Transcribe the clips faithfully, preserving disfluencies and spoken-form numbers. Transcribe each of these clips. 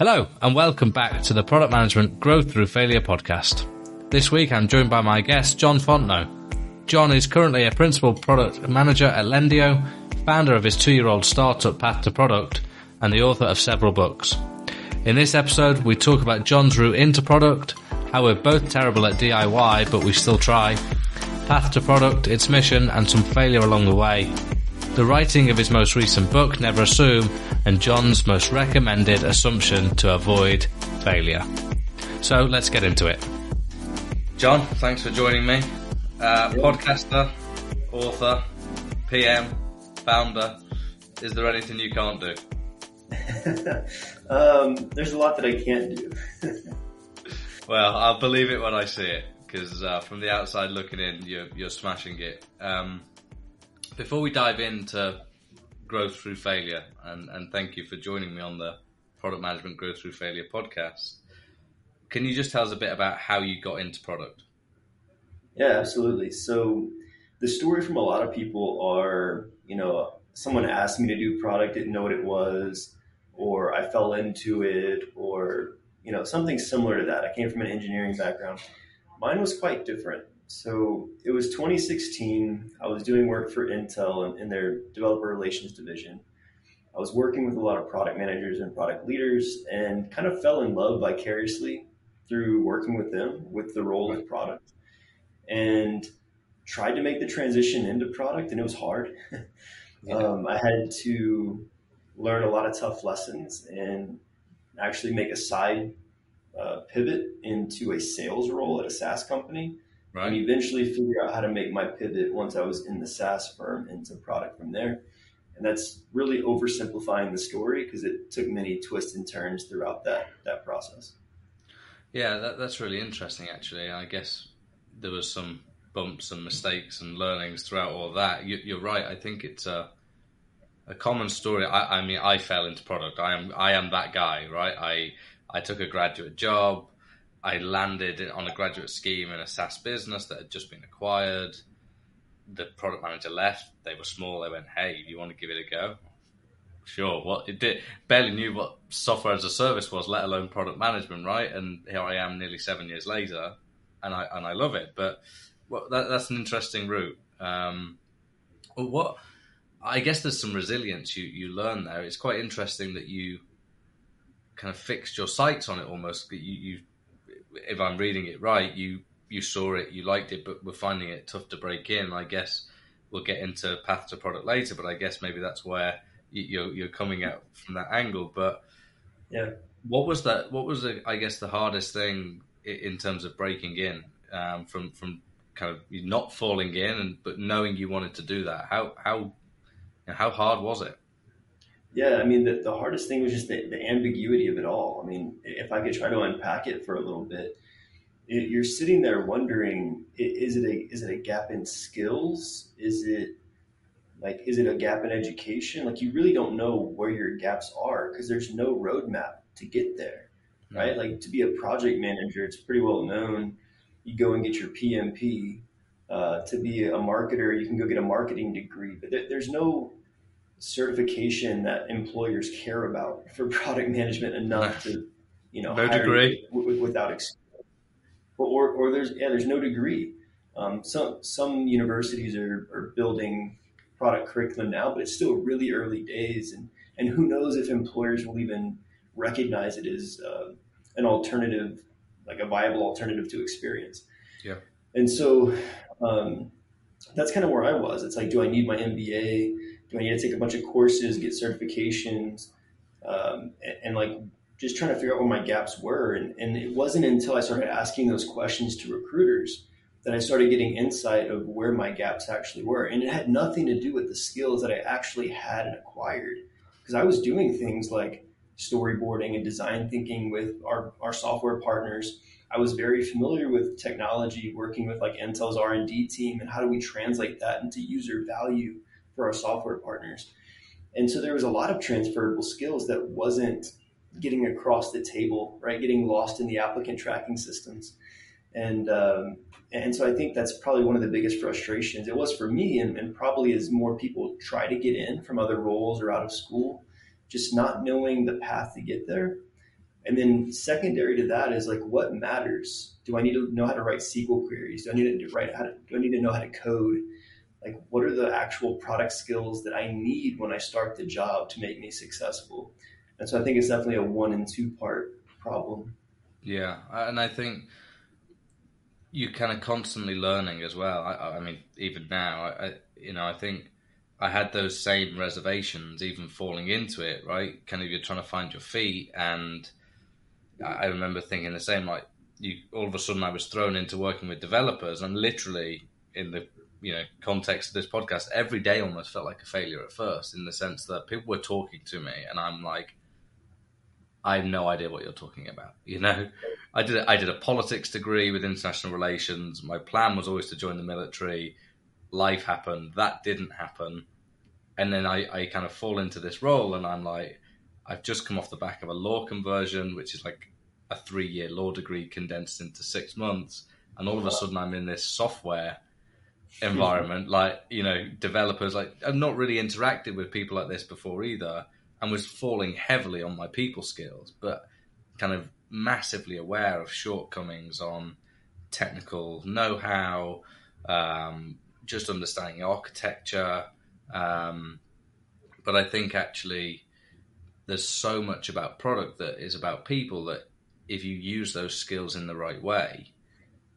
Hello and welcome back to the Product Management Growth Through Failure podcast. This week I'm joined by my guest, John Fontenot. John is currently a Principal Product Manager at Lendio, founder of his two-year-old startup Path to Product, and the author of several books. In this episode, we talk about John's route into product, how we're both terrible at D I Y but we still try, Path to Product, its mission, and some failure along the way, the writing of his most recent book, Never Assume, and John's most recommended assumption to avoid failure. So let's get into it. John, thanks for joining me. Uh, podcaster, author, P M, founder. Is there anything you can't do? um, there's a lot that I can't do. Well, I'll believe it when I see it, because uh, from the outside looking in, you're, you're smashing it. Um, Before we dive into growth through failure, and, and thank you for joining me on the Product Management Growth Through Failure podcast, can you just tell us a bit about how you got into product? Yeah, absolutely. So the story from a lot of people are, you know, someone asked me to do product, didn't know what it was, or I fell into it, or, you know, something similar to that. I came from an engineering background. Mine was quite different. So it was twenty sixteen. I was doing work for Intel in, in their developer relations division. I was working with a lot of product managers and product leaders and kind of fell in love vicariously through working with them with the role of product, and tried to make the transition into product, and it was hard. Yeah. Um, I had to learn a lot of tough lessons and actually make a side uh, pivot into a sales role at a SaaS company. Right. And eventually figure out how to make my pivot once I was in the SaaS firm into product from there. And that's really oversimplifying the story because it took many twists and turns throughout that that process. Yeah, that, that's really interesting, actually. I guess there was some bumps and mistakes and learnings throughout all that. You, you're right. I think it's a, a common story. I, I mean, I fell into product. I am I am that guy, right? I I took a graduate job. I landed on a graduate scheme in a SaaS business that had just been acquired. The product manager left. They were small. They went, hey, you want to give it a go? Sure. Well, it did. Barely knew what software as a service was, let alone product management, right? And here I am nearly seven years later, and I and I love it. But well, that, that's an interesting route. Um, what I guess there's some resilience you, you learn there. It's quite interesting that you kind of fixed your sights on it almost, that you, you've if I'm reading it right, you, you saw it, you liked it, but we're finding it tough to break in. I guess we'll get into Path to Product later, but I guess maybe that's where you're, you're coming at from that angle. But yeah, what was that? What was the, I guess the hardest thing in terms of breaking in um, from from kind of not falling in, and but knowing you wanted to do that? How how how hard was it? Yeah, I mean, the, the hardest thing was just the, the ambiguity of it all. I mean, if I could try to unpack it for a little bit, it, you're sitting there wondering, is it a is it a gap in skills? Is it like, is it a gap in education? Like, you really don't know where your gaps are because there's no roadmap to get there, right? Mm-hmm. Like, to be a project manager, it's pretty well known. You go and get your P M P. Uh, to be a marketer, you can go get a marketing degree, but there, there's no certification that employers care about for product management enough to, you know, no hire degree w- without experience. Or, or there's yeah, there's no degree. Um, some some universities are, are building product curriculum now, but it's still really early days, and and who knows if employers will even recognize it as uh, an alternative, like a viable alternative to experience. Yeah, and so um, that's kind of where I was. It's like, do I need my M B A? Do I need to take a bunch of courses, get certifications, um, and, and like just trying to figure out where my gaps were. And, and it wasn't until I started asking those questions to recruiters that I started getting insight of where my gaps actually were. And it had nothing to do with the skills that I actually had and acquired, because I was doing things like storyboarding and design thinking with our, our software partners. I was very familiar with technology, working with like Intel's R and D team, and how do we translate that into user value for our software partners. And so there was a lot of transferable skills that wasn't getting across the table, right? Getting lost in the applicant tracking systems. And um, and so I think that's probably one of the biggest frustrations. It was for me, and, and probably as more people try to get in from other roles or out of school, just not knowing the path to get there. And then secondary to that is like, what matters? Do I need to know how to write S Q L queries? Do I need to write how to, do I need to know how to code? Like, what are the actual product skills that I need when I start the job to make me successful? And so I think it's definitely a one and two part problem. Yeah. And I think you're kind of constantly learning as well. I, I mean, even now, I, you know, I think I had those same reservations even falling into it, right? Kind of you're trying to find your feet. And I remember thinking the same, like you, all of a sudden I was thrown into working with developers. And literally in the, you know, context of this podcast, every day almost felt like a failure at first, in the sense that people were talking to me and I'm like, I have no idea what you're talking about. You know, I did a, I did a politics degree with international relations. My plan was always to join the military. Life happened. That didn't happen. And then I, I kind of fall into this role and I'm like, I've just come off the back of a law conversion, which is like a three-year law degree condensed into six months. And all of a sudden I'm in this software environment, like, you know, developers, like I've not really interacted with people like this before either, and was falling heavily on my people skills, but kind of massively aware of shortcomings on technical know-how, um, just understanding architecture. Um, but I think actually there's so much about product that is about people that if you use those skills in the right way,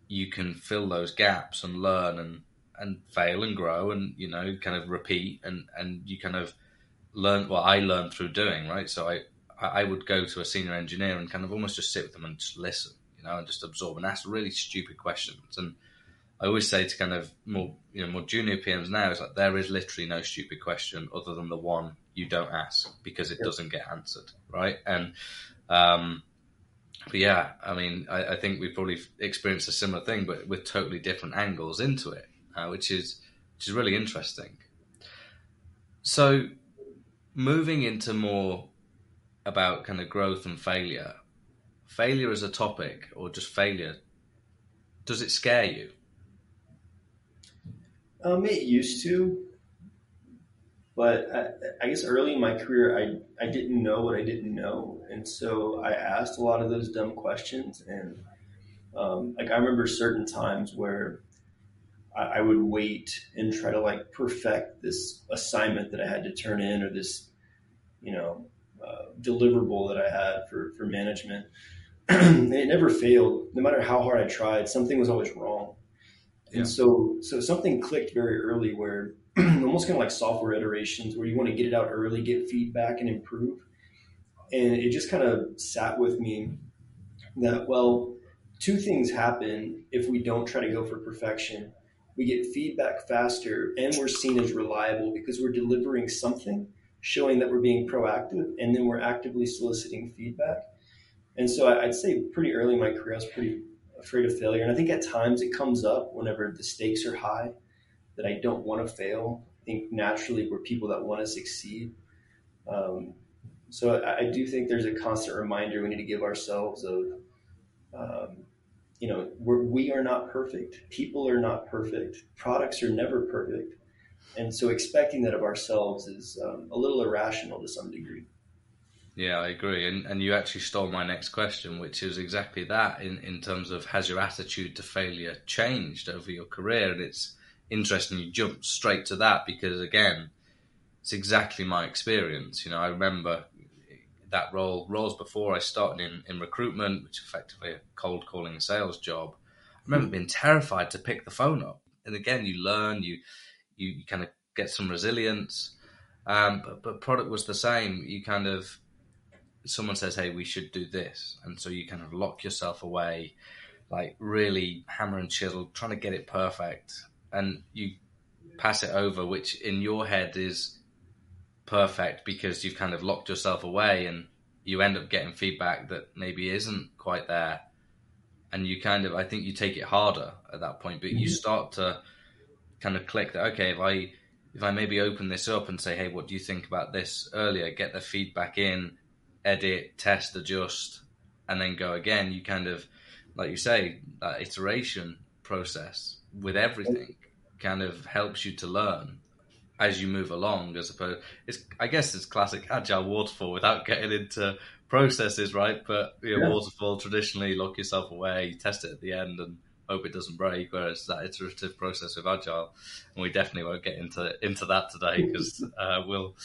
you can fill those gaps and learn and, and fail and grow and, you know, kind of repeat and, and you kind of learn what I learned through doing, right? So I, I would go to a senior engineer and kind of almost just sit with them and just listen, you know, and just absorb and ask really stupid questions. And I always say to kind of more, you know, more junior P Ms now is like, there is literally no stupid question other than the one you don't ask because it yeah. doesn't get answered. Right. And, um, but yeah, I mean, I, I think we've probably experienced a similar thing, but with totally different angles into it, uh, which is, which is really interesting. So moving into more about kind of growth and failure, failure as a topic or just failure, does it scare you? Um, it used to, but I, I guess early in my career, I, I didn't know what I didn't know. And so I asked a lot of those dumb questions. And um, like I remember certain times where I, I would wait and try to like perfect this assignment that I had to turn in, or this, you know, uh, deliverable that I had for, for management. And it never failed. No matter how hard I tried, something was always wrong. Yeah. And so, so something clicked very early where almost kind of like software iterations where you want to get it out early, get feedback and improve. And it just kind of sat with me that, well, two things happen if we don't try to go for perfection. We get feedback faster and we're seen as reliable because we're delivering something, showing that we're being proactive, and then we're actively soliciting feedback. And so I'd say pretty early in my career, I was pretty afraid of failure. And I think at times it comes up whenever the stakes are high, that I don't want to fail. I think naturally we're people that want to succeed. Um, so I, I do think there's a constant reminder we need to give ourselves of, um, you know, we're, we are not perfect. People are not perfect. Products are never perfect. And so expecting that of ourselves is um, a little irrational to some degree. Yeah, I agree. And and you actually stole my next question, which is exactly that in, in terms of has your attitude to failure changed over your career? And it's interesting you jumped straight to that because, again, it's exactly my experience. You know, I remember that role, roles before I started in, in recruitment, which effectively a cold calling sales job. I remember being terrified to pick the phone up. And again, you learn, you, you, you kind of get some resilience. Um, but, but product was the same. You kind of... someone says, hey, we should do this. And so you kind of lock yourself away, like really hammer and chisel, trying to get it perfect. And you pass it over, which in your head is perfect because you've kind of locked yourself away and you end up getting feedback that maybe isn't quite there. And you kind of, I think you take it harder at that point, but mm-hmm. you start to kind of click that, okay, if I, if I maybe open this up and say, hey, what do you think about this earlier? Get the feedback in, edit, test, adjust, and then go again. You kind of, like you say, that iteration process with everything kind of helps you to learn as you move along, as opposed, it's, I guess it's classic agile waterfall without getting into processes, right? But you know, yeah. waterfall, traditionally lock yourself away, you test it at the end and hope it doesn't break, whereas that iterative process with Agile, and we definitely won't get into into that today, because uh, we'll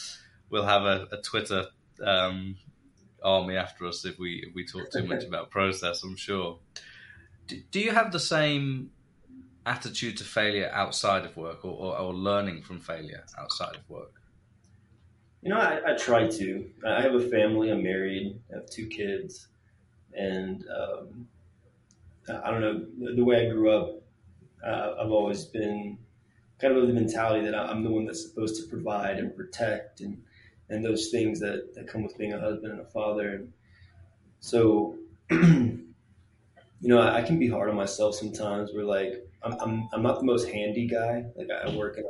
we'll have a, a Twitter um, army after us if we if we talk too much about process, I'm sure. Do, do you have the same attitude to failure outside of work, or, or, or learning from failure outside of work? You know, I, I try to. I have a family. I'm married. I have two kids, and um, I don't know, the way I grew up, uh, I've always been kind of the mentality that I'm the one that's supposed to provide and protect, and and those things that, that come with being a husband and a father. And so, you know, I, I can be hard on myself sometimes. Where like I'm, I'm I'm not the most handy guy. Like I work in a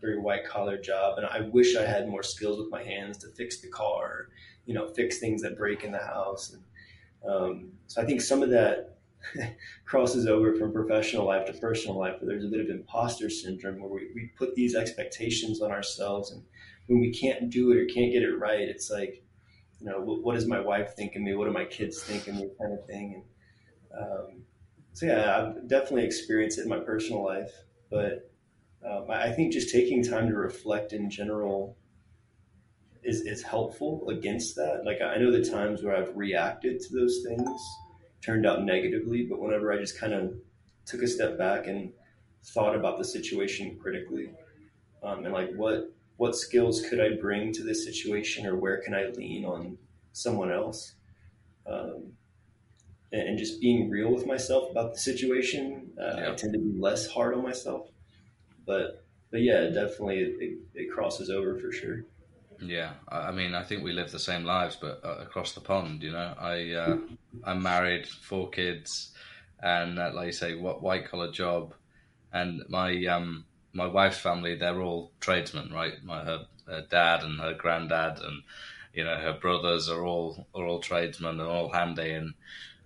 very white collar job, and I wish I had more skills with my hands to fix the car, you know, fix things that break in the house. And um, so I think some of that crosses over from professional life to personal life, where there's a bit of imposter syndrome, where we, we put these expectations on ourselves, and when we can't do it or can't get it right, it's like, you know, what, what does my wife think of me? What do my kids think of me? Kind of thing. And um, so yeah, I've definitely experienced it in my personal life, but Um, I think just taking time to reflect in general is, is helpful against that. Like, I know the times where I've reacted to those things turned out negatively, but whenever I just kind of took a step back and thought about the situation critically, um, and like what, what skills could I bring to this situation, or where can I lean on someone else? Um, and, and just being real with myself about the situation. Uh, yeah. I tend to be less hard on myself. But but yeah, definitely it, it crosses over for sure. Yeah, I mean, I think we live the same lives, but across the pond, you know. I uh, I'm married, four kids, and uh, like you say, what white collar job. And my um my wife's family, they're all tradesmen, right? My her, her dad and her granddad, and you know, her brothers are all are all tradesmen and all handy. And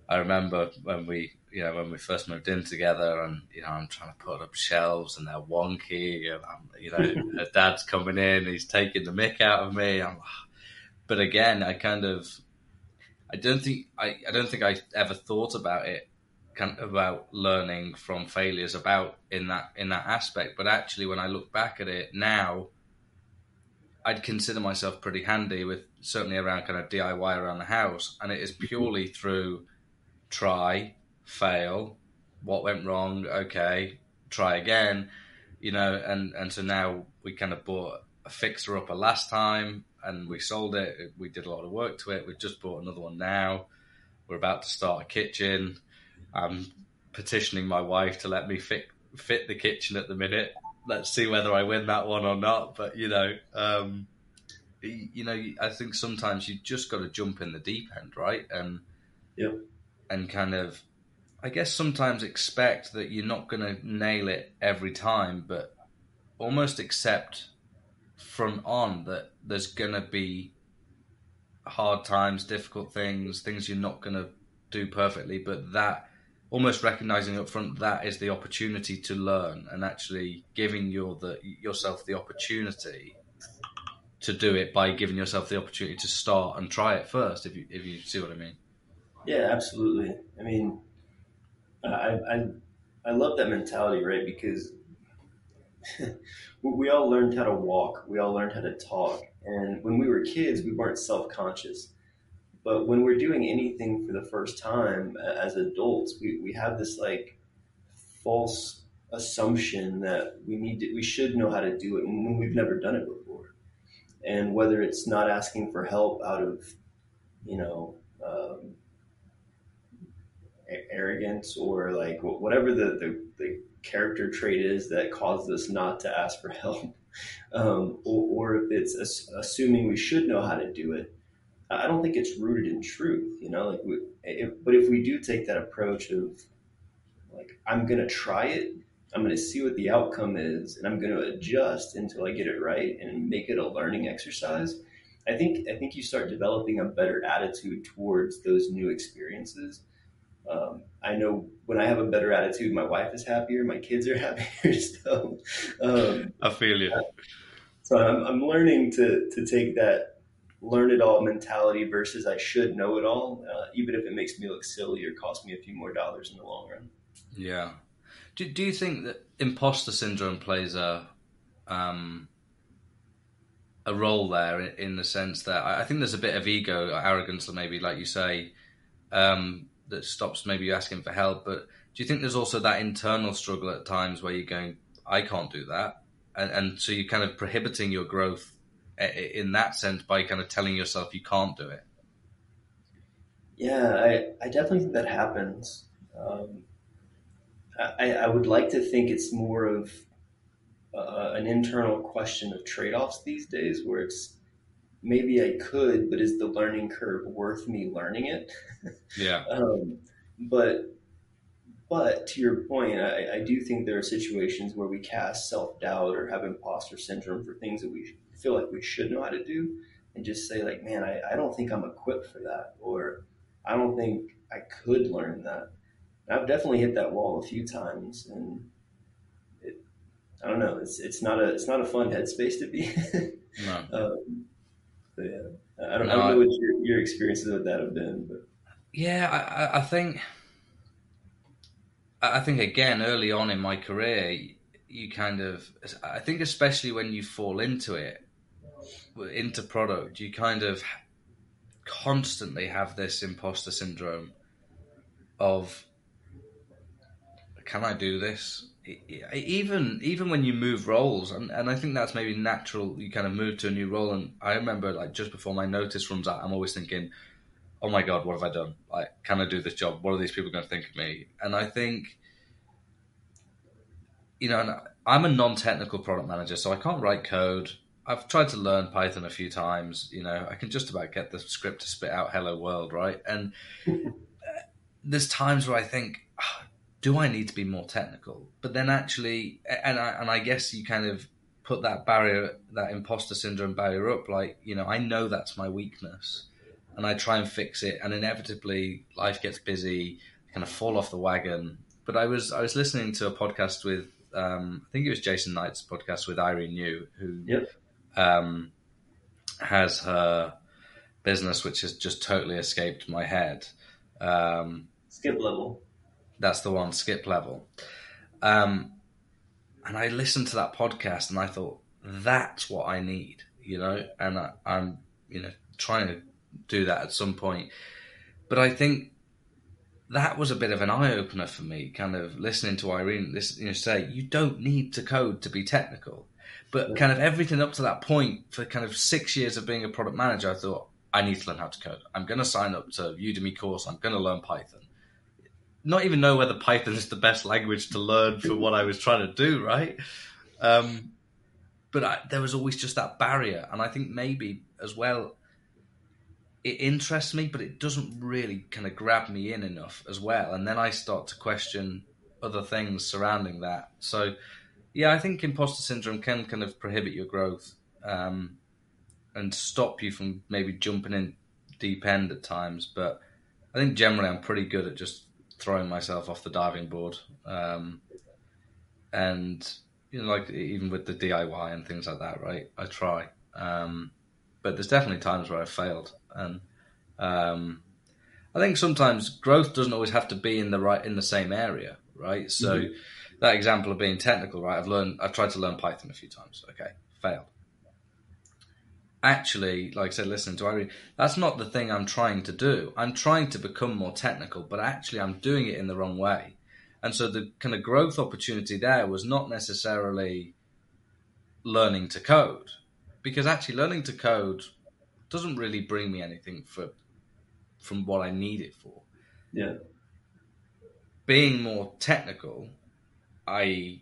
I remember when we. You know, when we first moved in together, and you know, I'm trying to put up shelves, and they're wonky. And I'm, you know, her dad's coming in, he's taking the mick out of me. I'm, but again, I kind of, I don't think I, I don't think I ever thought about it, kind of about learning from failures, about in that in that aspect. But actually, when I look back at it now, I'd consider myself pretty handy with certainly around kind of D I Y around the house, and it is purely through try. Fail, what went wrong, okay, try again, you know, and, and so now we kind of bought a fixer-upper last time, and we sold it, we did a lot of work to it, we've just bought another one now, we're about to start a kitchen, I'm petitioning my wife to let me fit, fit the kitchen at the minute, let's see whether I win that one or not, but you know, um, you know, I think sometimes you just got to jump in the deep end, right, and yeah. and kind of I guess sometimes expect that you're not going to nail it every time, but almost accept from on that there's going to be hard times, difficult things, things you're not going to do perfectly, but that almost recognizing up front that is the opportunity to learn, and actually giving your the, yourself the opportunity to do it by giving yourself the opportunity to start and try it first, if you, if you see what I mean. Yeah, absolutely. I mean... I, I I love that mentality, right? Because we all learned how to walk. We all learned how to talk. And when we were kids, we weren't self-conscious. But when we're doing anything for the first time as adults, we, we have this like false assumption that we need to, we should know how to do it when we've never done it before. And whether it's not asking for help out of, you know, um, arrogance or like whatever the, the, the character trait is that causes us not to ask for help, um, or, or if it's as, assuming we should know how to do it, I don't think it's rooted in truth, you know, like we, if, but if we do take that approach of like, I'm going to try it, I'm going to see what the outcome is, and I'm going to adjust until I get it right and make it a learning exercise. I think, I think you start developing a better attitude towards those new experiences. Um, I know when I have a better attitude, my wife is happier, my kids are happier. So um, I feel you. So I'm, I'm learning to to take that learn it all mentality versus I should know it all, uh, even if it makes me look silly or cost me a few more dollars in the long run. Yeah. Do, do you think that imposter syndrome plays a, um, a role there in, in the sense that I think there's a bit of ego or arrogance, or maybe like you say, um, that stops maybe you asking for help, but do you think there's also that internal struggle at times where you're going, I can't do that. And, and so you're kind of prohibiting your growth in that sense by kind of telling yourself you can't do it. Yeah, I, I definitely think that happens. Um, I, I would like to think it's more of uh, an internal question of trade-offs these days where it's maybe I could, but is the learning curve worth me learning it? Yeah. um, but But to your point, I, I do think there are situations where we cast self-doubt or have imposter syndrome for things that we feel like we should know how to do and just say like, man, I, I don't think I'm equipped for that, or I don't think I could learn that. And I've definitely hit that wall a few times, and it, I don't know, it's it's not a it's not a fun headspace to be in. No. um, so yeah, I don't, no, I don't know I, what your, your experiences with that have been. But. Yeah, I, I think... I think, again, early on in my career, you kind of, I think especially when you fall into it, into product, you kind of constantly have this imposter syndrome of, can I do this? Even even when you move roles, and, and I think that's maybe natural, you kind of move to a new role. And I remember like just before my notice runs out, I'm always thinking, oh my God, what have I done? Like, can I do this job? What are these people going to think of me? And I think, you know, I'm a non-technical product manager, so I can't write code. I've tried to learn Python a few times. You know, I can just about get the script to spit out hello world, right? And there's times where I think, oh, do I need to be more technical? But then actually, and I, and I guess you kind of put that barrier, that imposter syndrome barrier up. Like, you know, I know that's my weakness. And I try and fix it, and inevitably life gets busy, I kind of fall off the wagon. But I was I was listening to a podcast with, um, I think it was Jason Knight's podcast with Irene Yu, who yep. um, has her business, which has just totally escaped my head. Um, Skip Level. That's the one, Skip Level. Um, and I listened to that podcast, and I thought, that's what I need, you know? And I, I'm, you know, trying to do that at some point. But I think that was a bit of an eye-opener for me, kind of listening to Irene listen, you know, say, you don't need to code to be technical. But yeah. Kind of everything up to that point, for kind of six years of being a product manager, I thought, I need to learn how to code. I'm going to sign up to a Udemy course. I'm going to learn Python. Not even know whether Python is the best language to learn for what I was trying to do, right? Um, but I, there was always just that barrier. And I think maybe as well, it interests me, but it doesn't really kind of grab me in enough as well. And then I start to question other things surrounding that. So, yeah, I think imposter syndrome can kind of prohibit your growth um, and stop you from maybe jumping in deep end at times. But I think generally I'm pretty good at just throwing myself off the diving board. Um, and, you know, like even with the D I Y and things like that, right? I try. Um, but there's definitely times where I've failed. And um, I think sometimes growth doesn't always have to be in the right in the same area, right? So mm-hmm. That example of being technical, right? I've learned, I've tried to learn Python a few times. Okay, failed. Actually, like I said, listening to Irene, that's not the thing I'm trying to do. I'm trying to become more technical, but actually I'm doing it in the wrong way. And so the kind of growth opportunity there was not necessarily learning to code, because actually learning to code doesn't really bring me anything for, from what I need it for. Yeah. Being more technical, that is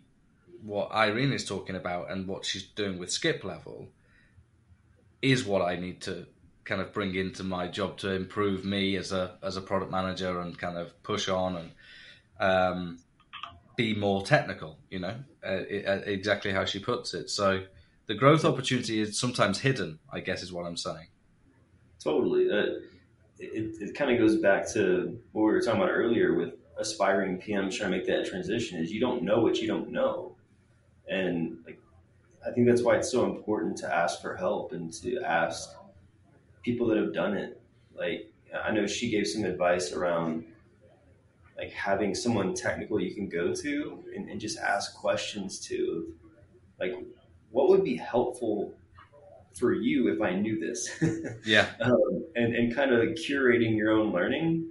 what Irene is talking about and what she's doing with Skip Level, is what I need to kind of bring into my job to improve me as a as a product manager and kind of push on and um, be more technical, you know, uh, it, exactly how she puts it. So the growth opportunity is sometimes hidden, I guess is what I'm saying. Totally. Uh, it it kind of goes back to what we were talking about earlier with aspiring P Ms trying to make that transition, is you don't know what you don't know. And like, I think that's why it's so important to ask for help and to ask, people that have done it. Like, I know she gave some advice around like having someone technical you can go to and, and just ask questions to, like, what would be helpful for you if I knew this? Yeah. um, and, and kind of curating your own learning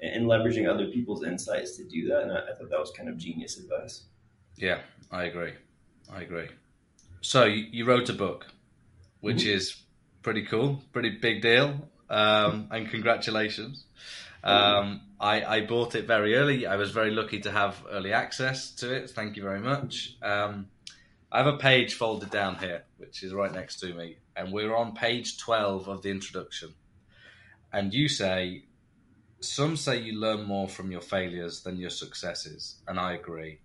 and, and leveraging other people's insights to do that. And I, I thought that was kind of genius advice. Yeah, I agree. I agree. So you, you wrote a book, which mm-hmm. is pretty cool, pretty big deal. Um, and congratulations. Um, I, I bought it very early. I was very lucky to have early access to it. Thank you very much. Um, I have a page folded down here, which is right next to me. And we're on page twelve of the introduction. And you say, some say you learn more from your failures than your successes. And I agree.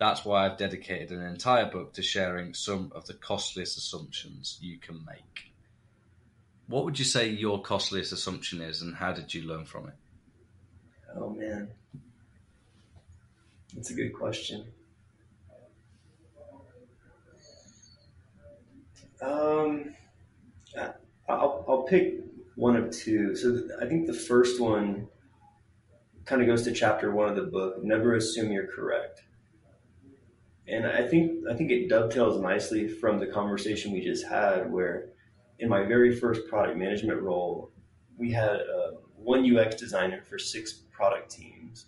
That's why I've dedicated an entire book to sharing some of the costliest assumptions you can make. What would you say your costliest assumption is, and how did you learn from it? Oh, man. That's a good question. Um, I'll, I'll pick one of two. So I think the first one kind of goes to chapter one of the book, Never Assume You're Correct. And I think, I think it dovetails nicely from the conversation we just had, where in my very first product management role, we had uh, one U X designer for six product teams.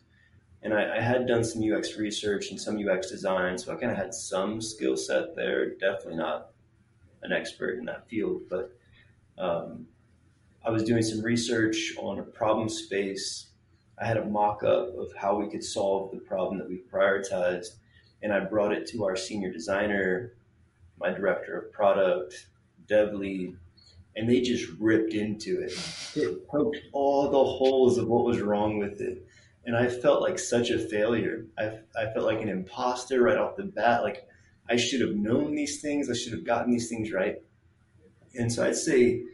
And I, I had done some U X research and some U X design, so I kind of had some skill set there, definitely not an expert in that field, but um, I was doing some research on a problem space. I had a mock-up of how we could solve the problem that we prioritized, and I brought it to our senior designer, my director of product, dev lead, and they just ripped into it. It poked all the holes of what was wrong with it. And I felt like such a failure. I, I felt like an imposter right off the bat. Like, I should have known these things. I should have gotten these things right. And so I'd say,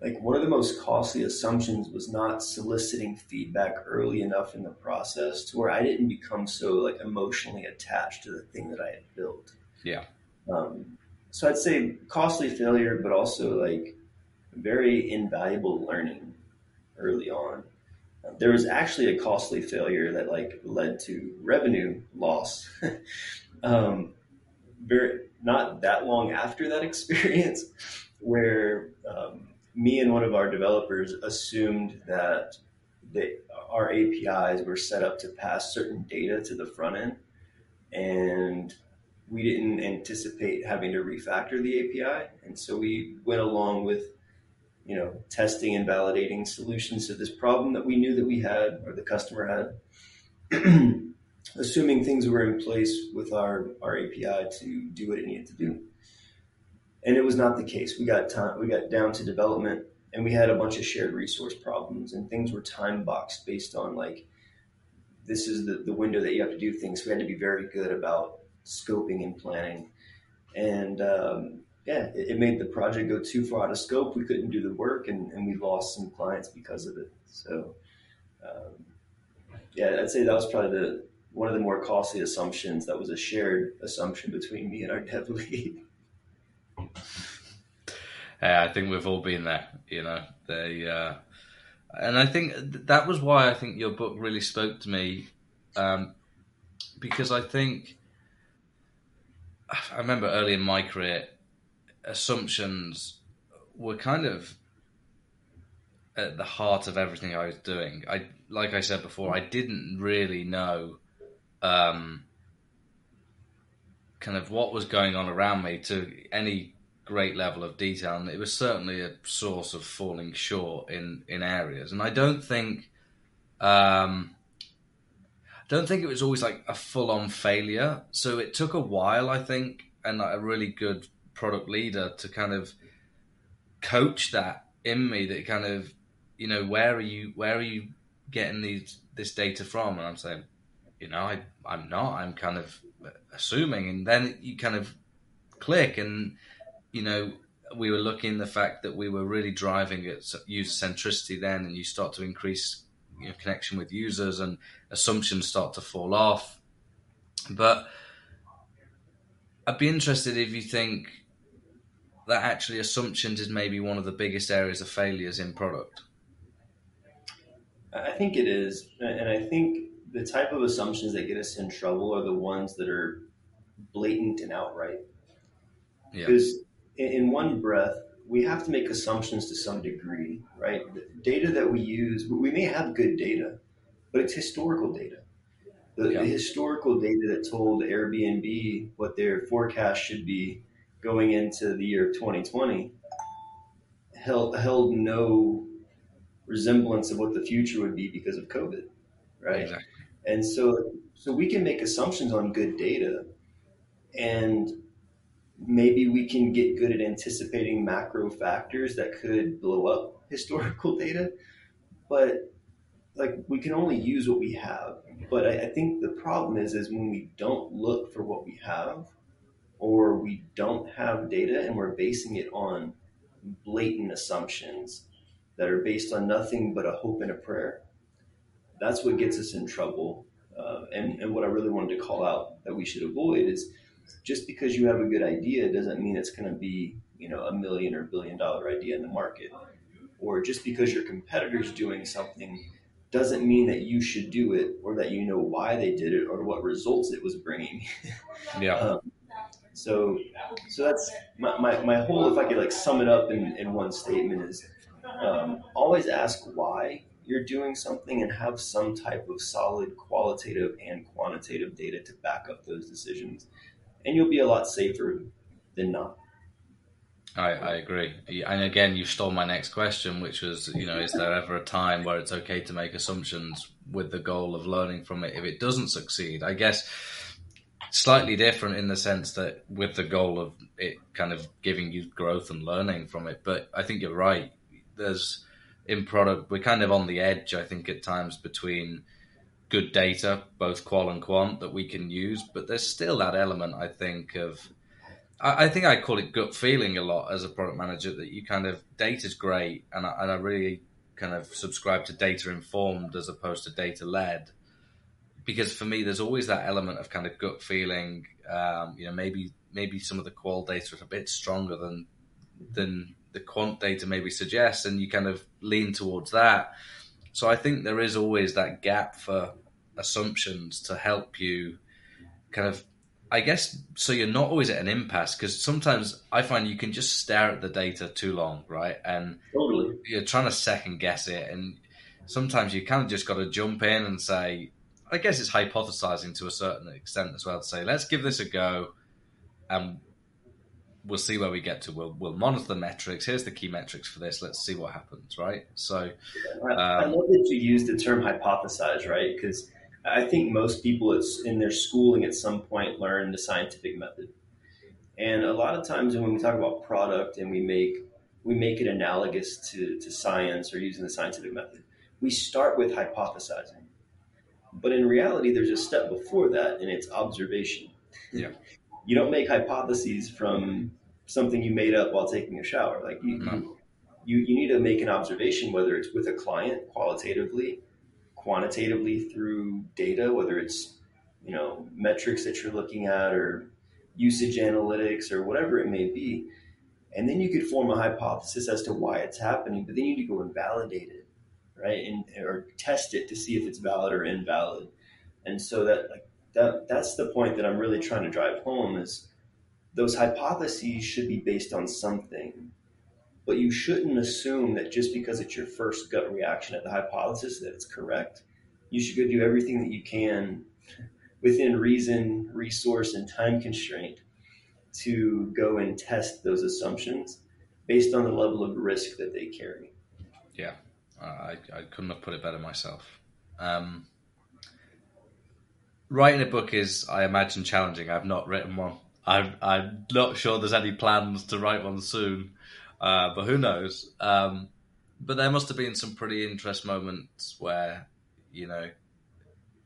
like, one of the most costly assumptions was not soliciting feedback early enough in the process to where I didn't become so, like, emotionally attached to the thing that I had built. Yeah. Um, So I'd say costly failure, but also like very invaluable learning early on. There was actually a costly failure that like led to revenue loss. um, very not that long after that experience, where um, me and one of our developers assumed that they, our A P Is were set up to pass certain data to the front end, and we didn't anticipate having to refactor the A P I. And so we went along with, you know, testing and validating solutions to this problem that we knew that we had, or the customer had, assuming things were in place with our, our A P I to do what it needed to do. And it was not the case. We got time, we got down to development, and we had a bunch of shared resource problems, and things were time boxed based on like, this is the, the window that you have to do things. We had to be very good about scoping and planning, and um, yeah, it, it made the project go too far out of scope. We couldn't do the work, and, and we lost some clients because of it. So um, yeah, I'd say that was probably the one of the more costly assumptions. That was a shared assumption between me and our dev lead. uh, I think we've all been there, you know. They uh, and I think that was why I think your book really spoke to me, um, because I think. I remember early in my career, assumptions were kind of at the heart of everything I was doing. I, like I said before, I didn't really know um, kind of what was going on around me to any great level of detail. And it was certainly a source of falling short in, in areas. And I don't think... Um, don't think it was always like a full-on failure. So it took a while, I think, and like a really good product leader to kind of coach that in me, that kind of, you know, where are you where are you getting these this data from? And I'm saying, you know, I, I'm not. I'm kind of assuming. And then you kind of click, and, you know, we were looking at the fact that we were really driving at user centricity then, and you start to increase you know, connection with users, and assumptions start to fall off. But I'd be interested if you think that actually assumptions is maybe one of the biggest areas of failures in product? I think it is. And I think the type of assumptions that get us in trouble are the ones that are blatant and outright. Yeah. Because in one breath, we have to make assumptions to some degree, right? The data that we use, we may have good data, but it's historical data. The, yeah. the historical data that told Airbnb what their forecast should be going into the year of twenty twenty held, held no resemblance of what the future would be because of COVID, right? Exactly. And so, so we can make assumptions on good data, and maybe we can get good at anticipating macro factors that could blow up historical data, but like we can only use what we have. But I, I think the problem is, is when we don't look for what we have, or we don't have data and we're basing it on blatant assumptions that are based on nothing but a hope and a prayer. That's what gets us in trouble. Uh, and, and what I really wanted to call out that we should avoid is, just because you have a good idea doesn't mean it's going to be, you know, a million or billion dollar idea in the market. Or just because your competitor's doing something doesn't mean that you should do it, or that you know why they did it or what results it was bringing. Yeah. Um, so, so that's my, my, my whole, if I could like sum it up in, in one statement is, um, always ask why you're doing something, and have some type of solid qualitative and quantitative data to back up those decisions. And you'll be a lot safer than not. I, I agree. And again, you stole my next question, which was, you know, is there ever a time where it's okay to make assumptions with the goal of learning from it if it doesn't succeed? I guess slightly different in the sense that with the goal of it kind of giving you growth and learning from it. But I think you're right. There's in product, we're kind of on the edge, I think, at times between good data, both qual and quant, that we can use. But there's still that element, I think, of... I think I call it gut feeling a lot as a product manager, that you kind of, data's great, and I, and I really kind of subscribe to data informed as opposed to data led, because for me, there's always that element of kind of gut feeling. Um, you know, maybe maybe some of the qual data is a bit stronger than than the quant data maybe suggests, and you kind of lean towards that. So I think there is always that gap for assumptions to help you kind of, I guess, so you're not always at an impasse, because sometimes I find you can just stare at the data too long, right? And totally. You're trying to second guess it. And sometimes you kind of just got to jump in and say, I guess it's hypothesizing to a certain extent as well, to say, let's give this a go and we'll see where we get to. We'll, we'll monitor the metrics. Here's the key metrics for this. Let's see what happens, right? So yeah, I, um, I love that you use the term hypothesize, right? Because I think most people it's in their schooling at some point learn the scientific method. And a lot of times when we talk about product and we make we make it analogous to, to science or using the scientific method, we start with hypothesizing. But in reality, there's a step before that, and it's observation. Yeah. You don't make hypotheses from something you made up while taking a shower. Like you, mm-hmm. you, you need to make an observation, whether it's with a client qualitatively, quantitatively through data, whether it's, you know, metrics that you're looking at or usage analytics or whatever it may be. And then you could form a hypothesis as to why it's happening, but then you need to go and validate it, right? And or test it to see if it's valid or invalid. And so that like that that's the point that I'm really trying to drive home is those hypotheses should be based on something. But you shouldn't assume that just because it's your first gut reaction at the hypothesis that it's correct. You should go do everything that you can within reason, resource, and time constraint to go and test those assumptions based on the level of risk that they carry. Yeah, I, I couldn't have put it better myself. Um, writing a book is, I imagine, challenging. I've not written one. I've, I'm not sure there's any plans to write one soon. Uh, but who knows? Um, but there must have been some pretty interesting moments where, you know,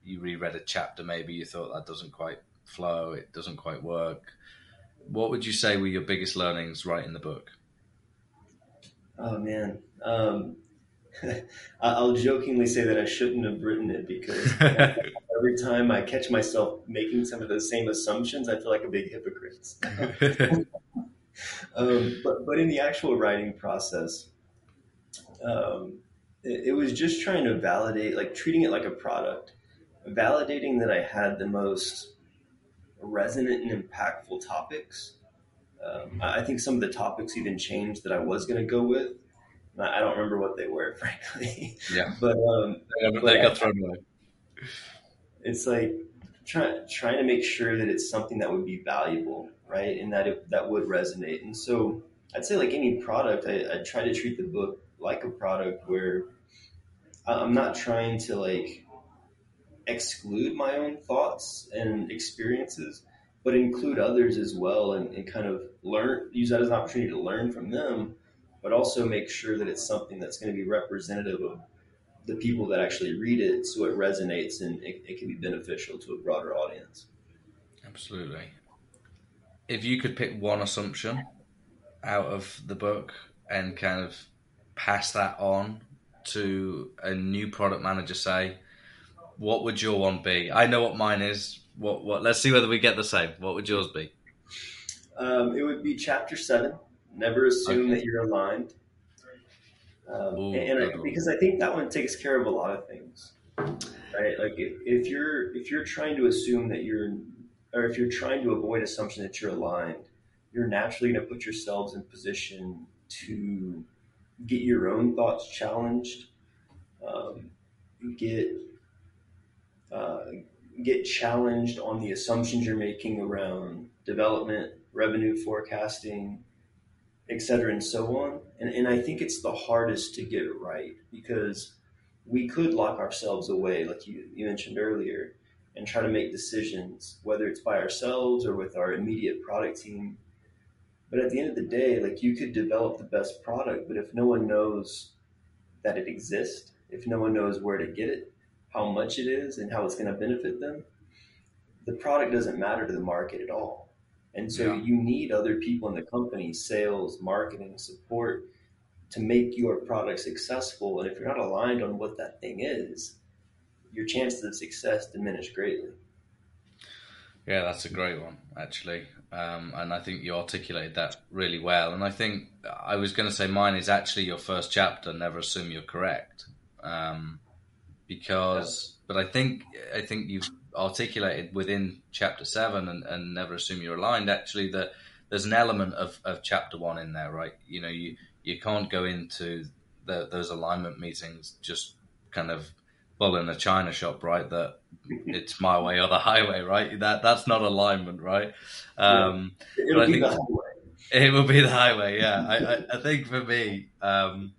you reread a chapter, maybe you thought that doesn't quite flow, it doesn't quite work. What would you say were your biggest learnings writing the book? Oh, man. Um, I'll jokingly say that I shouldn't have written it because every time I catch myself making some of those same assumptions, I feel like a big hypocrite. um, but, but in the actual writing process, um, it, it was just trying to validate, like treating it like a product, validating that I had the most resonant and impactful topics. Um, I think some of the topics even changed that I was going to go with. I don't remember what they were, frankly. Yeah, but um, yeah, but like, got thrown away. It's like trying trying to make sure that it's something that would be valuable, right? And that it, that would resonate. And so I'd say, like any product, I, I try to treat the book like a product where I'm not trying to like exclude my own thoughts and experiences, but include others as well, and, and kind of learn, use that as an opportunity to learn from them, but also make sure that it's something that's going to be representative of the people that actually read it, so it resonates and it, it can be beneficial to a broader audience. Absolutely. If you could pick one assumption out of the book and kind of pass that on to a new product manager, say, what would your one be? I know what mine is. What? What? Let's see whether we get the same. What would yours be? Um, it would be chapter seven. Never assume okay. that you're aligned. Um, Ooh, and I, because I think that one takes care of a lot of things, right? Like if, if you're if you're trying to assume that you're, or if you're trying to avoid assumption that you're aligned, you're naturally going to put yourselves in position to get your own thoughts challenged, um, get. Uh, get challenged on the assumptions you're making around development, revenue forecasting, et cetera, and so on. And, and I think it's the hardest to get right, because we could lock ourselves away, like you, you mentioned earlier, and try to make decisions, whether it's by ourselves or with our immediate product team. But at the end of the day, like you could develop the best product, but if no one knows that it exists, if no one knows where to get it, how much it is, and how it's going to benefit them, the product doesn't matter to the market at all. And so yeah. you need other people in the company, sales, marketing, support, to make your product successful. And if you're not aligned on what that thing is, your chances of success diminish greatly. Yeah, that's a great one, actually. Um, and I think you articulated that really well. And I think I was going to say mine is actually your first chapter, Never Assume You're Correct. Um, Because, but I think I think you've articulated within Chapter seven and, and Never Assume You're Aligned, actually, that there's an element of, of Chapter one in there, right? You know, you, you can't go into the, those alignment meetings just kind of bull in a china shop, right? That it's my way or the highway, right? That That's not alignment, right? Um, yeah, it'll but be I think the highway. It will be the highway, yeah. I, I, I think for me... Um,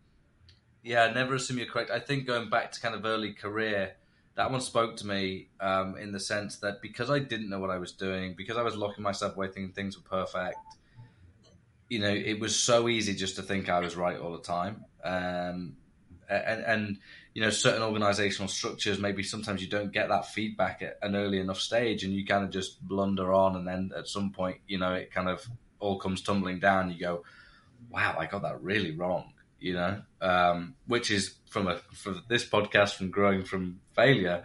Yeah, Never Assume You're Correct. I think going back to kind of early career, that one spoke to me um, in the sense that because I didn't know what I was doing, because I was locking myself away thinking things were perfect, you know, it was so easy just to think I was right all the time. Um, and, and, you know, certain organizational structures, maybe sometimes you don't get that feedback at an early enough stage and you kind of just blunder on. And then at some point, you know, it kind of all comes tumbling down. You go, wow, I got that really wrong. You know, um, which is from a from this podcast from growing from failure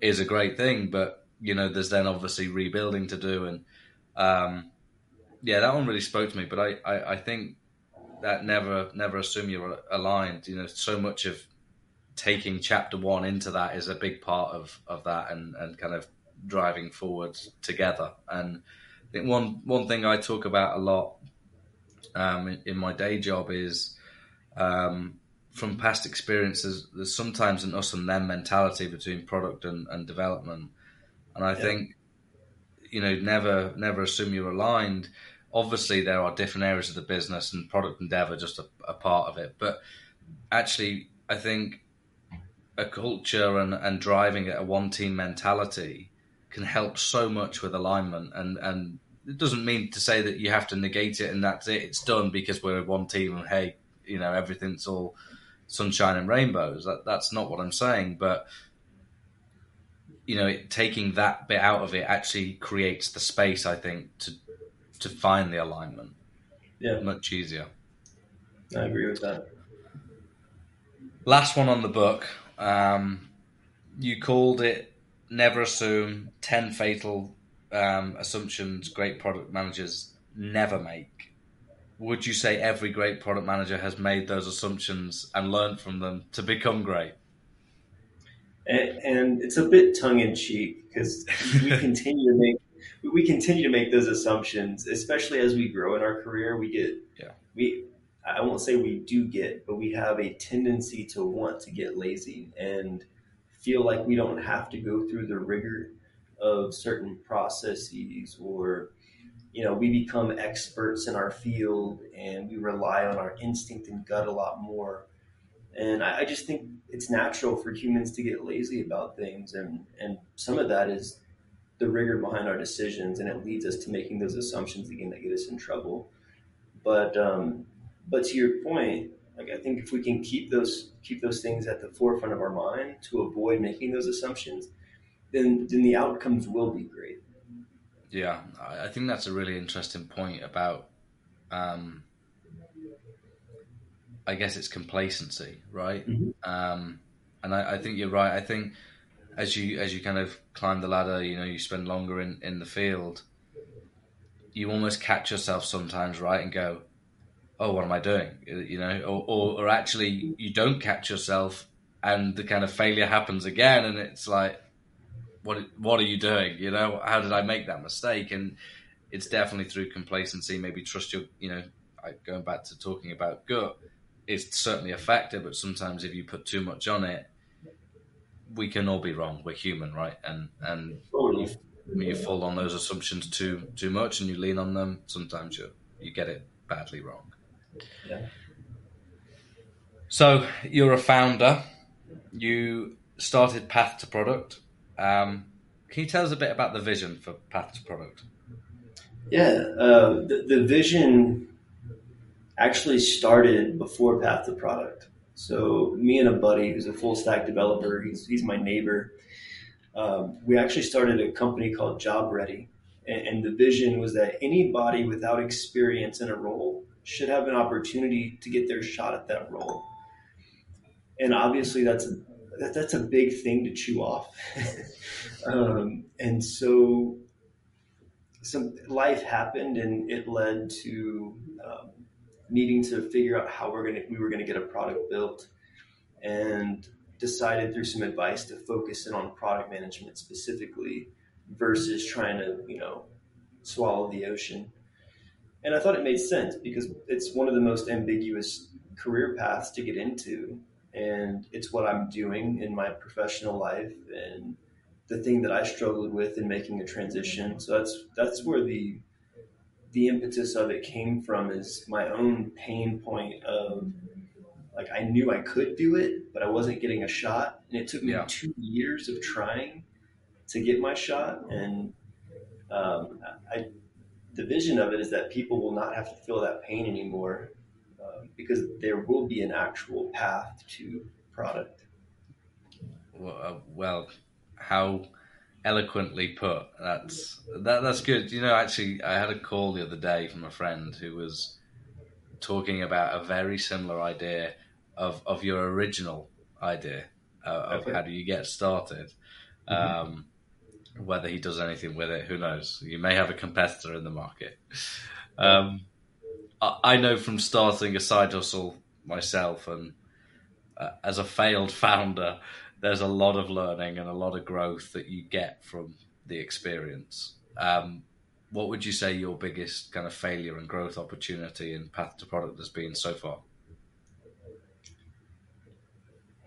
is a great thing. But, you know, there's then obviously rebuilding to do. And um, yeah, that one really spoke to me. But I, I, I think that never never assume you're aligned. You know, so much of taking chapter one into that is a big part of, of that and, and kind of driving forward together. And I think one, one thing I talk about a lot um, in, in my day job is, Um, from past experiences, there's sometimes an us and them mentality between product and, and development. And I yeah. think, you know, never never assume you're aligned. Obviously, there are different areas of the business and product endeavor just a, a part of it. But actually, I think a culture and, and driving a one-team mentality can help so much with alignment. And, and it doesn't mean to say that you have to negate it and that's it. It's done because we're one team and, hey, you know, everything's all sunshine and rainbows. That, that's not what I'm saying. But, you know, it, taking that bit out of it actually creates the space, I think, to to find the alignment. Yeah. Much easier. I agree with that. Last one on the book. Um, you called it Never Assume, ten Fatal um, Assumptions Great Product Managers Never Make. would you say every great product manager has made those assumptions and learned from them to become great? And, and it's a bit tongue-in-cheek because we continue to make we continue to make those assumptions, especially as we grow in our career. We get yeah. we I won't say we do get, but we have a tendency to want to get lazy and feel like we don't have to go through the rigor of certain processes, or you know, we become experts in our field and we rely on our instinct and gut a lot more. And I, I just think it's natural for humans to get lazy about things. And, and some of that is the rigor behind our decisions. And it leads us to making those assumptions again that get us in trouble. But, um, but to your point, like, I think if we can keep those, keep those things at the forefront of our mind to avoid making those assumptions, then, then the outcomes will be great. Yeah, I think that's a really interesting point about, um, I guess it's complacency, right? Mm-hmm. Um, and I, I think you're right. I think as you as you kind of climb the ladder, you know, you spend longer in, in the field, you almost catch yourself sometimes, right, and go, oh, what am I doing? You know, or, or, or actually you don't catch yourself and the kind of failure happens again and it's like, What what are you doing? You know, how did I make that mistake? And it's definitely through complacency. Maybe trust your, you know, going back to talking about gut, it's certainly a factor. But sometimes if you put too much on it, we can all be wrong. We're human, right? And and when you, when you fall on those assumptions too too much and you lean on them, sometimes you you get it badly wrong. Yeah. So you're a founder. You started Path to Product. Um, can you tell us a bit about the vision for Path to Product? Yeah, uh, the, the vision actually started before Path to Product. So me and a buddy who's a full stack developer, he's, he's my neighbor. Um, we actually started a company called Job Ready. And, and the vision was that anybody without experience in a role should have an opportunity to get their shot at that role. And obviously that's a That, that's a big thing to chew off. um, and so some life happened and it led to um, needing to figure out how we're gonna, we were going to get a product built, and decided through some advice to focus in on product management specifically versus trying to, you know, swallow the ocean. And I thought it made sense because it's one of the most ambiguous career paths to get into. And it's what I'm doing in my professional life and the thing that I struggled with in making a transition. So that's that's where the the impetus of it came from, is my own pain point of, like, I knew I could do it, but I wasn't getting a shot. And it took me yeah. two years of trying to get my shot. And um, I, the vision of it is that people will not have to feel that pain anymore, because there will be an actual path to product. Well, uh, well how eloquently put. That's that, that's good. You know, actually, I had a call the other day from a friend who was talking about a very similar idea of, of your original idea uh, of okay. how do you get started. Mm-hmm. Um, whether he does anything with it, who knows? You may have a competitor in the market. Um I know from starting a side hustle myself and uh, as a failed founder, there's a lot of learning and a lot of growth that you get from the experience. Um, what would you say your biggest kind of failure and growth opportunity in Path to Product has been so far?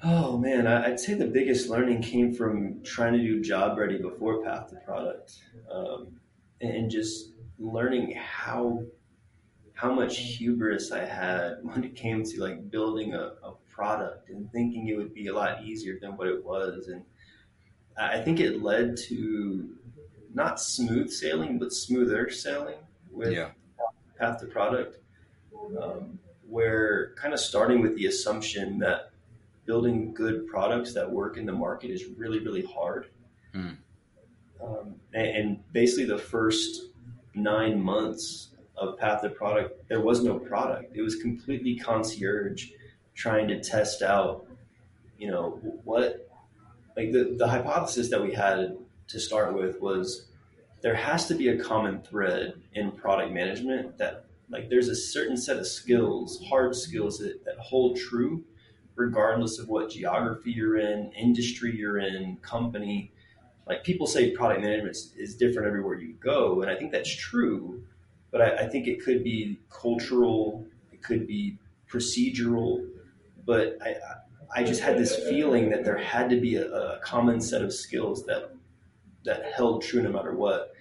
Oh, man, I'd say the biggest learning came from trying to do Job Ready before Path to Product, um, and just learning how... how much hubris I had when it came to like building a, a product and thinking it would be a lot easier than what it was. And I think it led to not smooth sailing, but smoother sailing with yeah. Path to Product, um, where kind of starting with the assumption that building good products that work in the market is really, really hard. Mm. Um, and, and basically the first nine months of Path to Product, there was no product. It was completely concierge, trying to test out, you know, what, like the, the hypothesis that we had to start with was there has to be a common thread in product management that Like there's a certain set of skills, hard skills that, that hold true regardless of what geography you're in, industry you're in, company. Like people say product management is different everywhere you go. And I think that's true, but I, I think it could be cultural, it could be procedural, but I, I just had this feeling that there had to be a, a common set of skills that, that held true no matter what.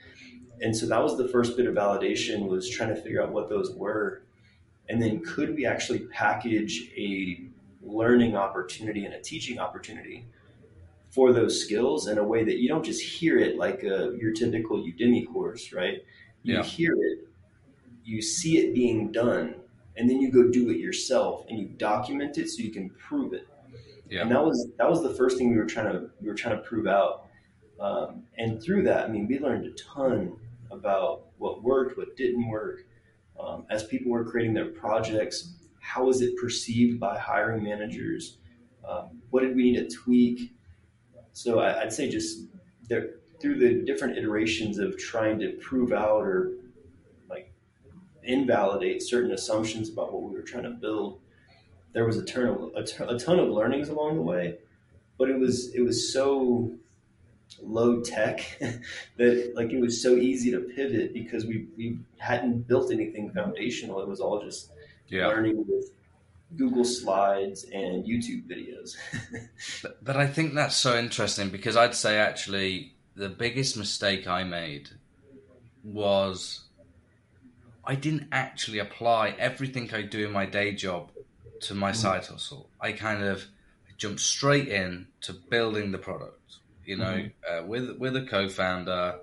And so that was the first bit of validation, was trying to figure out what those were. And then could we actually package a learning opportunity and a teaching opportunity for those skills in a way that you don't just hear it like a, your typical Udemy course, right? You yeah. hear it, you see it being done, and then you go do it yourself and you document it so you can prove it. Yeah. And that was, that was the first thing we were trying to, we were trying to prove out. Um, and through that, I mean, we learned a ton about what worked, what didn't work. Um, as people were creating their projects, how was it perceived by hiring managers? Um, what did we need to tweak? So I, I'd say just there, through the different iterations of trying to prove out or like invalidate certain assumptions about what we were trying to build, there was a ton of, a ton, a ton of learnings along the way, but it was it was so low tech that like it was so easy to pivot because we, we hadn't built anything foundational. It was all just yeah. learning with Google Slides and YouTube videos. but, but I think that's so interesting, because I'd say actually the biggest mistake I made was I didn't actually apply everything I do in my day job to my mm-hmm. side hustle. I kind of jumped straight in to building the product. You know, mm-hmm. uh, with with a co-founder,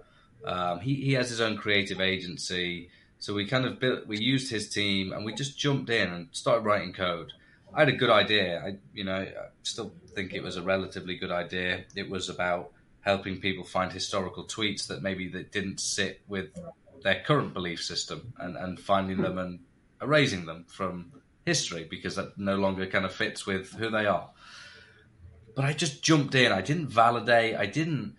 um, he he has his own creative agency. So we kind of built, we used his team, and we just jumped in and started writing code. I had a good idea. I you know I still think it was a relatively good idea. It was about helping people find historical tweets that maybe that didn't sit with their current belief system, and and finding mm-hmm. them and erasing them from history because that no longer kind of fits with who they are. But I just jumped in. I didn't validate. I didn't.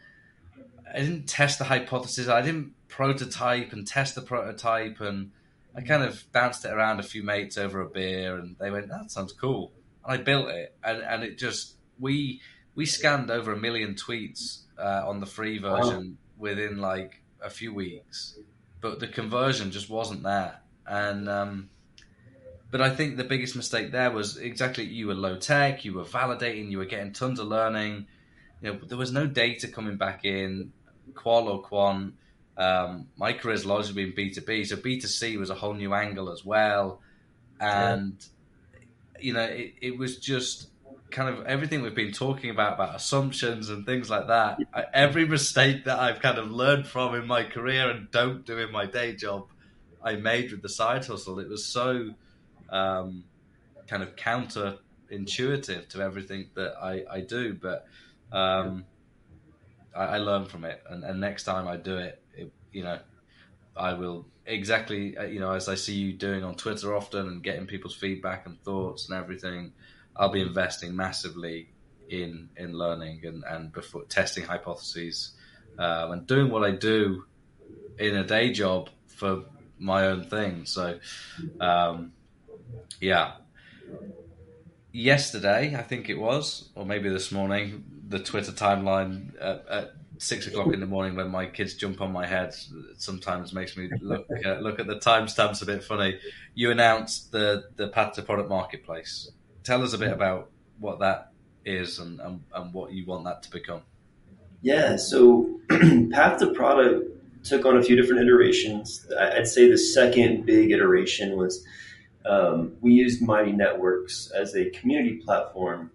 I didn't test the hypothesis. I didn't prototype and test the prototype. And I kind of bounced it around a few mates over a beer, and they went, "That sounds cool." And I built it, and, and it just we we scanned over a million tweets uh, on the free version wow. within like a few weeks, but the conversion just wasn't there. And um, But I think the biggest mistake there was exactly you were low tech, you were validating, you were getting tons of learning. You know, there was no data coming back in, qual or quant. Um, my career's largely been B two B, so B two C was a whole new angle as well. And, yeah. you know, it, it was just kind of everything we've been talking about, about assumptions and things like that. I, every mistake that I've kind of learned from in my career and don't do in my day job, I made with the side hustle. It was so... Um, kind of counterintuitive to everything that I, I do, but um, I, I learn from it. And, and next time I do it, it, you know, I will exactly, you know, as I see you doing on Twitter often and getting people's feedback and thoughts and everything, I'll be investing massively in in learning and, and before testing hypotheses um, and doing what I do in a day job for my own thing. So, um yeah. Yesterday, I think it was, or maybe this morning, the Twitter timeline at, at six o'clock in the morning when my kids jump on my head sometimes makes me look uh, look at the timestamps a bit funny. You announced the, the Path to Product Marketplace. Tell us a bit about what that is and, and, and what you want that to become. Yeah, so Path to Product took on a few different iterations. I'd say the second big iteration was... Um, we used Mighty Networks as a community platform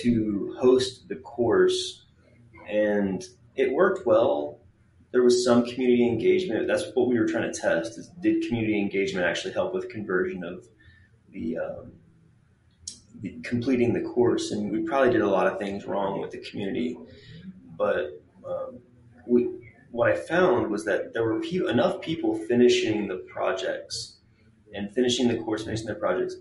to host the course, and it worked well. There was some community engagement. That's what we were trying to test, is did community engagement actually help with conversion of the, um, the completing the course? And we probably did a lot of things wrong with the community, but um, we, what I found was that there were pe- enough people finishing the projects and finishing the course, finishing their projects,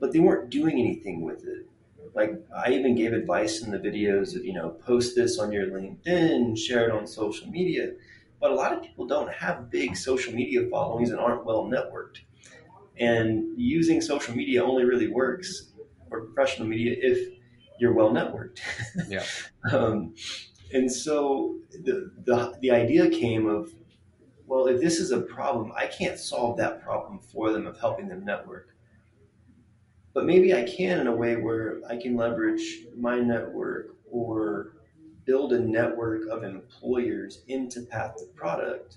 but they weren't doing anything with it. Like I even gave advice in the videos of, you know, post this on your LinkedIn, share it on social media, But a lot of people don't have big social media followings and aren't well networked. And using social media only really works, or professional media, if you're well networked. Yeah. um, and so the, the the idea came of, well, if this is a problem, I can't solve that problem for them of helping them network. But maybe I can in a way where I can leverage my network or build a network of employers into Path to Product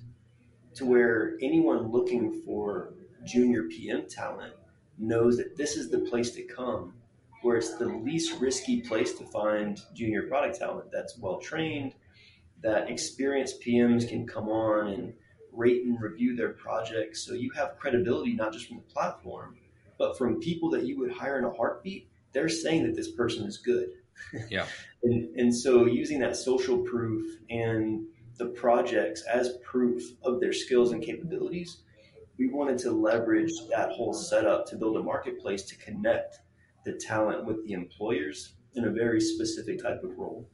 to where anyone looking for junior P M talent knows that this is the place to come, where it's the least risky place to find junior product talent that's well-trained, that experienced P Ms can come on and rate and review their projects. So you have credibility, not just from the platform, but from people that you would hire in a heartbeat. They're saying that this person is good. Yeah. and, and so using that social proof and the projects as proof of their skills and capabilities, we wanted to leverage that whole setup to build a marketplace to connect the talent with the employers in a very specific type of role.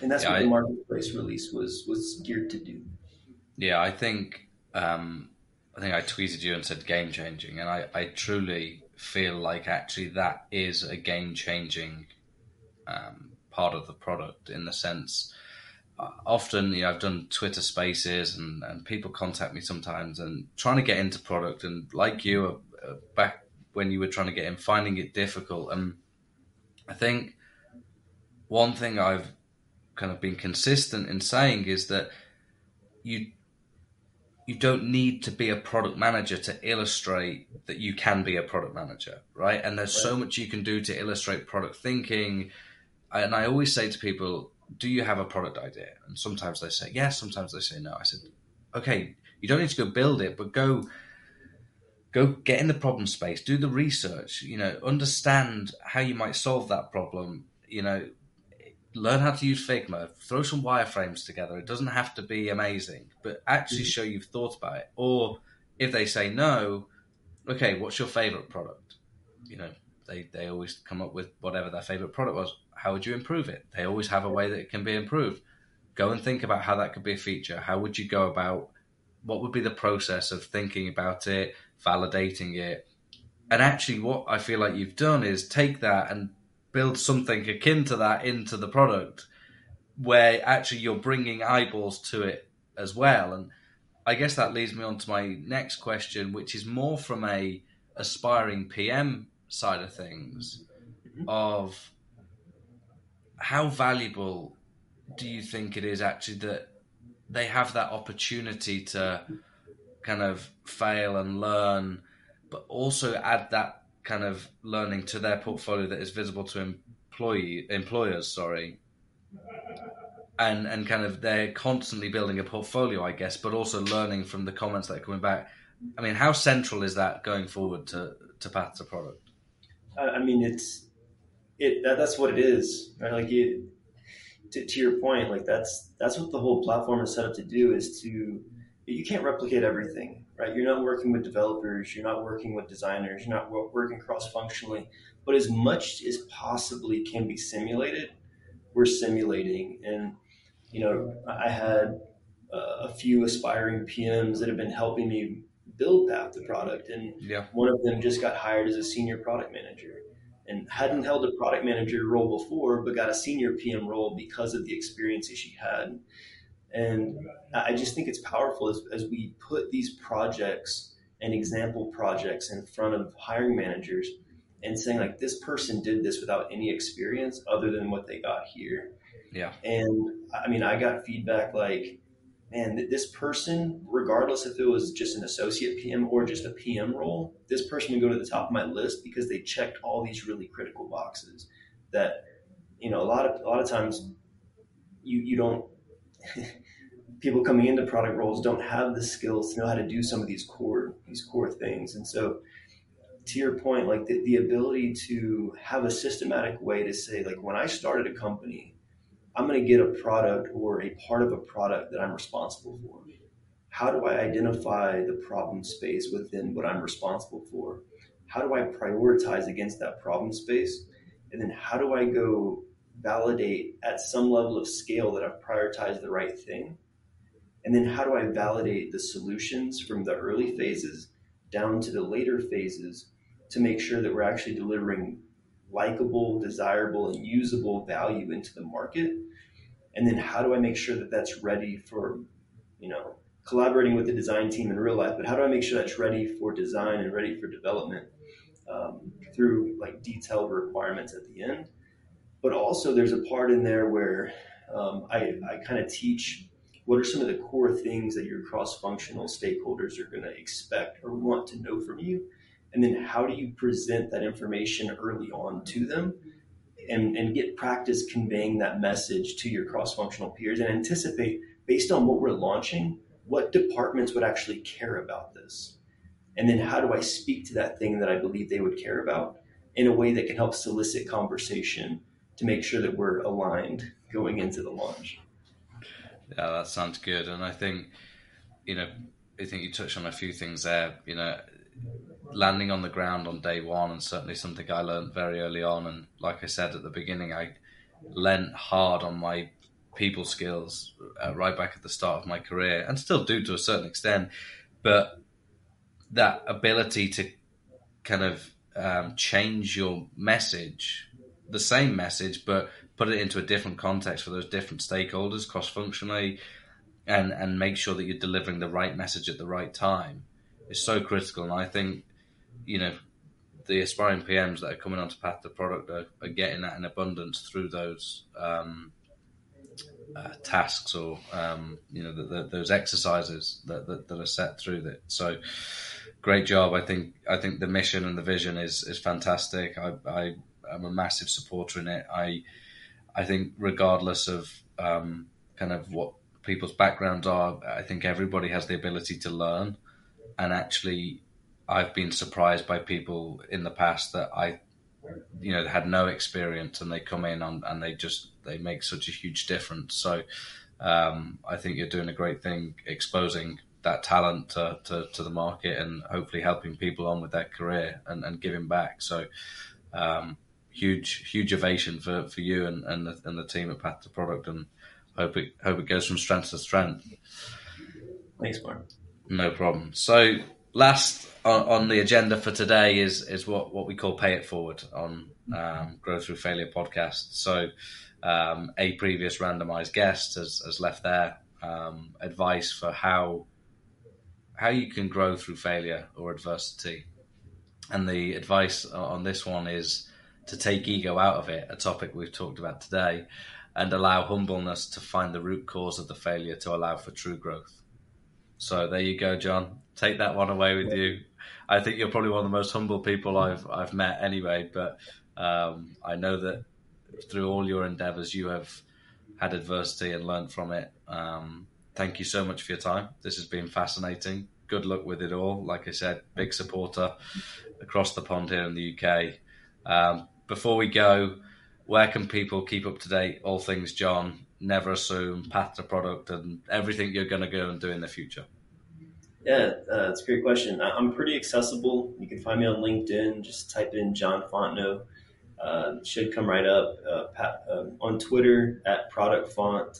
And that's yeah, what the marketplace I, release was was geared to do. Yeah, I think um, I think I tweeted you and said game changing, and I, I truly feel like actually that is a game changing um, part of the product, in the sense uh, often, you know, I've done Twitter Spaces and, and people contact me sometimes and trying to get into product, and like you uh, back when you were trying to get in, finding it difficult. And I think one thing I've kind of been consistent in saying is that you you don't need to be a product manager to illustrate that you can be a product manager, right? And there's right. so much you can do to illustrate product thinking. And I always say to people, do you have a product idea? And sometimes they say yes, sometimes they say no. I said, okay, you don't need to go build it, but go go get in the problem space, do the research, you know, understand how you might solve that problem, you know, learn how to use Figma, throw some wireframes together. It doesn't have to be amazing, but actually show you've thought about it. Or if they say no, okay, what's your favorite product? You know, they, they always come up with whatever their favorite product was. How would you improve it? They always have a way that it can be improved. Go and think about how that could be a feature. How would you go about, what would be the process of thinking about it, validating it? And actually what I feel like you've done is take that and build something akin to that into the product, where actually you're bringing eyeballs to it as well. And I guess that leads me on to my next question, which is more from a aspiring P M side of things, of how valuable do you think it is actually that they have that opportunity to kind of fail and learn, but also add that kind of learning to their portfolio that is visible to employee employers, sorry, and and kind of they're constantly building a portfolio, I guess, but also learning from the comments that are coming back. I mean, how central is that going forward to to Path to Product? I mean, it's it that, that's what it is, right? Like you, to, to your point, like that's that's what the whole platform is set up to do. Is to you can't replicate everything. Right? You're not working with developers, you're not working with designers, you're not working cross-functionally, but as much as possibly can be simulated, we're simulating. And, you know, I had uh, a few aspiring P Ms that have been helping me build Path to Product. And yeah. one of them just got hired as a senior product manager and hadn't held a product manager role before, but got a senior P M role because of the experiences she had. And I just think it's powerful as, as we put these projects and example projects in front of hiring managers and saying, like, this person did this without any experience other than what they got here. Yeah. And I mean, I got feedback like, man, this person, regardless if it was just an associate P M or just a P M role, this person would go to the top of my list because they checked all these really critical boxes that, you know, a lot of, a lot of times you, you don't, people coming into product roles don't have the skills to know how to do some of these core these core things. And so to your point, like the, the ability to have a systematic way to say, like, when I started a company, I'm going to get a product or a part of a product that I'm responsible for. How do I identify the problem space within what I'm responsible for? How do I prioritize against that problem space? And then how do I go validate at some level of scale that I've prioritized the right thing? And then how do I validate the solutions from the early phases down to the later phases to make sure that we're actually delivering likable, desirable, and usable value into the market? And then how do I make sure that that's ready for, you know, collaborating with the design team in real life, but how do I make sure that's ready for design and ready for development um, through like detailed requirements at the end? But also there's a part in there where um, I, I kind of teach what are some of the core things that your cross-functional stakeholders are gonna expect or want to know from you? And then how do you present that information early on to them and, and get practice conveying that message to your cross-functional peers and anticipate, based on what we're launching, what departments would actually care about this? And then how do I speak to that thing that I believe they would care about in a way that can help solicit conversation to make sure that we're aligned going into the launch? Yeah, that sounds good. And I think, you know, I think you touched on a few things there, you know, landing on the ground on day one, and certainly something I learned very early on. And like I said at the beginning, I lent hard on my people skills uh, right back at the start of my career, and still do to a certain extent. But that ability to kind of um, change your message, the same message, but put it into a different context for those different stakeholders cross-functionally, and, and make sure that you're delivering the right message at the right time is so critical. And I think, you know, the aspiring P Ms that are coming onto Path to Product are, are getting that in abundance through those um, uh, tasks or, um, you know, the, the, those exercises that, that, that are set through that. So great job. I think, I think the mission and the vision is, is fantastic. I, I, I'm a massive supporter in it. I, I think regardless of um, kind of what people's backgrounds are, I think everybody has the ability to learn. And actually, I've been surprised by people in the past that I, you know, had no experience, and they come in on, and they just, they make such a huge difference. So um, I think you're doing a great thing exposing that talent to, to, to the market, and hopefully helping people on with their career and, and giving back. So um Huge, huge ovation for, for you and and the, and the team at Path to Product, and hope it hope it goes from strength to strength. Thanks, Mark. No problem. So, last on, on the agenda for today is is what, what we call Pay It Forward on um, Grow Through Failure podcast. So, um, a previous randomized guest has, has left their um, advice for how how you can grow through failure or adversity, and the advice on this one is to take ego out of it, a topic we've talked about today, and allow humbleness to find the root cause of the failure to allow for true growth. So there you go, John. Take that one away with you. I think you're probably one of the most humble people I've I've met anyway, but um, I know that through all your endeavors, you have had adversity and learned from it. Um, thank you so much for your time. This has been fascinating. Good luck with it all. Like I said, big supporter across the pond here in the U K. Um, Before we go, where can people keep up to date, all things John, Never Assume, Path to Product, and everything you're going to go and do in the future? Yeah, uh, that's a great question. I'm pretty accessible. You can find me on LinkedIn. Just type in John Fontenot. Uh, should come right up. Uh, Pat, uh, on Twitter, at Product Font.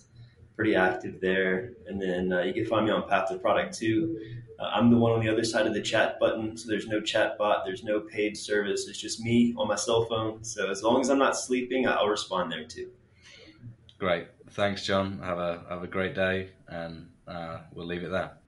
Pretty active there. And then uh, you can find me on Path to Product too. Uh, I'm the one on the other side of the chat button, so there's no chat bot, there's no paid service. It's just me on my cell phone. So as long as I'm not sleeping, I'll respond there too. Great. Thanks, John. Have a have a great day, and uh, we'll leave it there.